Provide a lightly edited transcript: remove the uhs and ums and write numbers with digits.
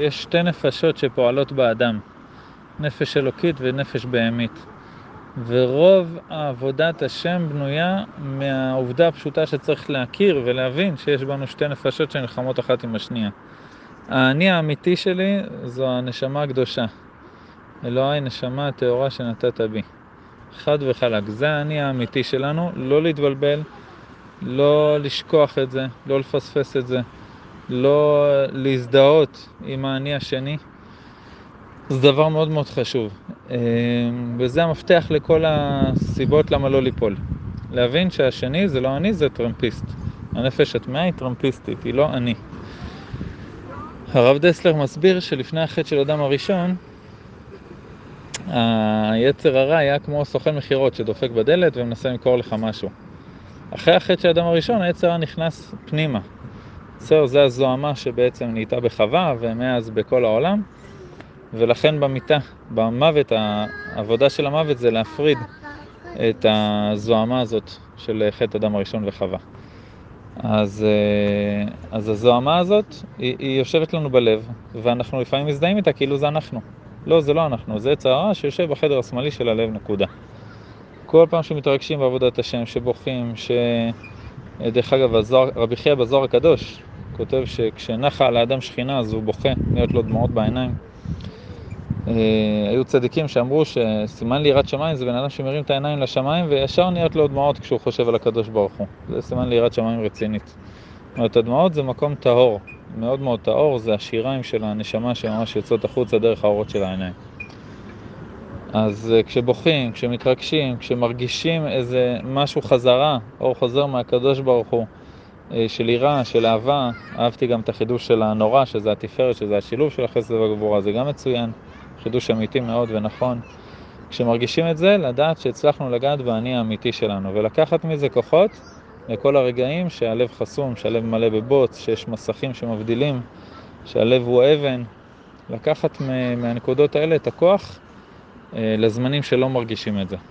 יש שתי נפשות שפועלות באדם, נפש אלוקית ונפש בהמית. ורוב עבודת השם בנויה מהעובדה הפשוטה שצריך להכיר ולהבין שיש בנו שתי נפשות שנלחמות אחת עם השנייה. האני האמיתי שלי זו הנשמה הקדושה. אלוהי נשמה הטהורה שנתת בי. חד וחלק, זה האני האמיתי שלנו, לא להתבלבל, לא לשכוח את זה, לא לפספס את זה, לא להזדהות עם האני השני. זה דבר מאוד מאוד חשוב, וזה המפתח לכל הסיבות למה לא ליפול. להבין שהשני זה לא אני, זה טרמפיסט. הנפש הטמאה היא טרמפיסטית, היא לא אני. הרב דסלר מסביר שלפני החטא של אדם הראשון, היצר הרע היה כמו סוכן מחירות שדופק בדלת ומנסה למכור לך משהו. אחרי החטא של אדם הראשון, היצר הרע נכנס פנימה. זה הזוהמה שבעצם נהייתה בחווה ומאז בכל העולם. ולכן במיטה, במוות, העבודה של המוות זה להפריד את הזוהמה הזאת של חטא אדם הראשון וחווה. אז הזוהמה הזאת, היא יושבת לנו בלב, ואנחנו לפעמים מזדהים איתה כאילו זה אנחנו. לא, זה לא אנחנו, זה צערה שיושב בחדר השמאלי של הלב, נקודה. כל פעם שמתרגשים בעבודת השם, שבוכים, דרך אגב, רבי חייא בזוהר הקדוש כותב שכשנחה על האדם שכינה, אז הוא בוכה, נהיות לו דמעות בעיניים. היו צדיקים שאמרו שסימן ליראת שמיים זה בן אדם שמרים את העיניים לשמיים וישר נהיית לו דמעות כשהוא חושב על הקדוש ברוך הוא. זה סימן ליראת שמיים רצינית. את הדמעות זה מקום טהור, מאוד מאוד טהור, זה השיריים של הנשמה שממש יוצאות החוצה דרך האורות של העיניים. אז כשבוכים, כשמתרגשים, כשמרגישים איזה משהו חזרה, אור חוזר מהקדוש ברוך הוא, של עירה, של אהבה, אהבתי גם את החידוש של הנורא, שזה התפארת, שזה השילוב של החסד והגבורה, זה גם מצוין, חידוש אמיתי מאוד ונכון. כשמרגישים את זה, לדעת שהצלחנו לגעת באני האמיתי שלנו, ולקחת מזה כוחות לכל הרגעים שהלב חסום, שהלב מלא בבוץ, שיש מסכים שמבדילים, שהלב הוא אבן, לקחת מהנקודות האלה את הכוח לזמנים שלא מרגישים את זה.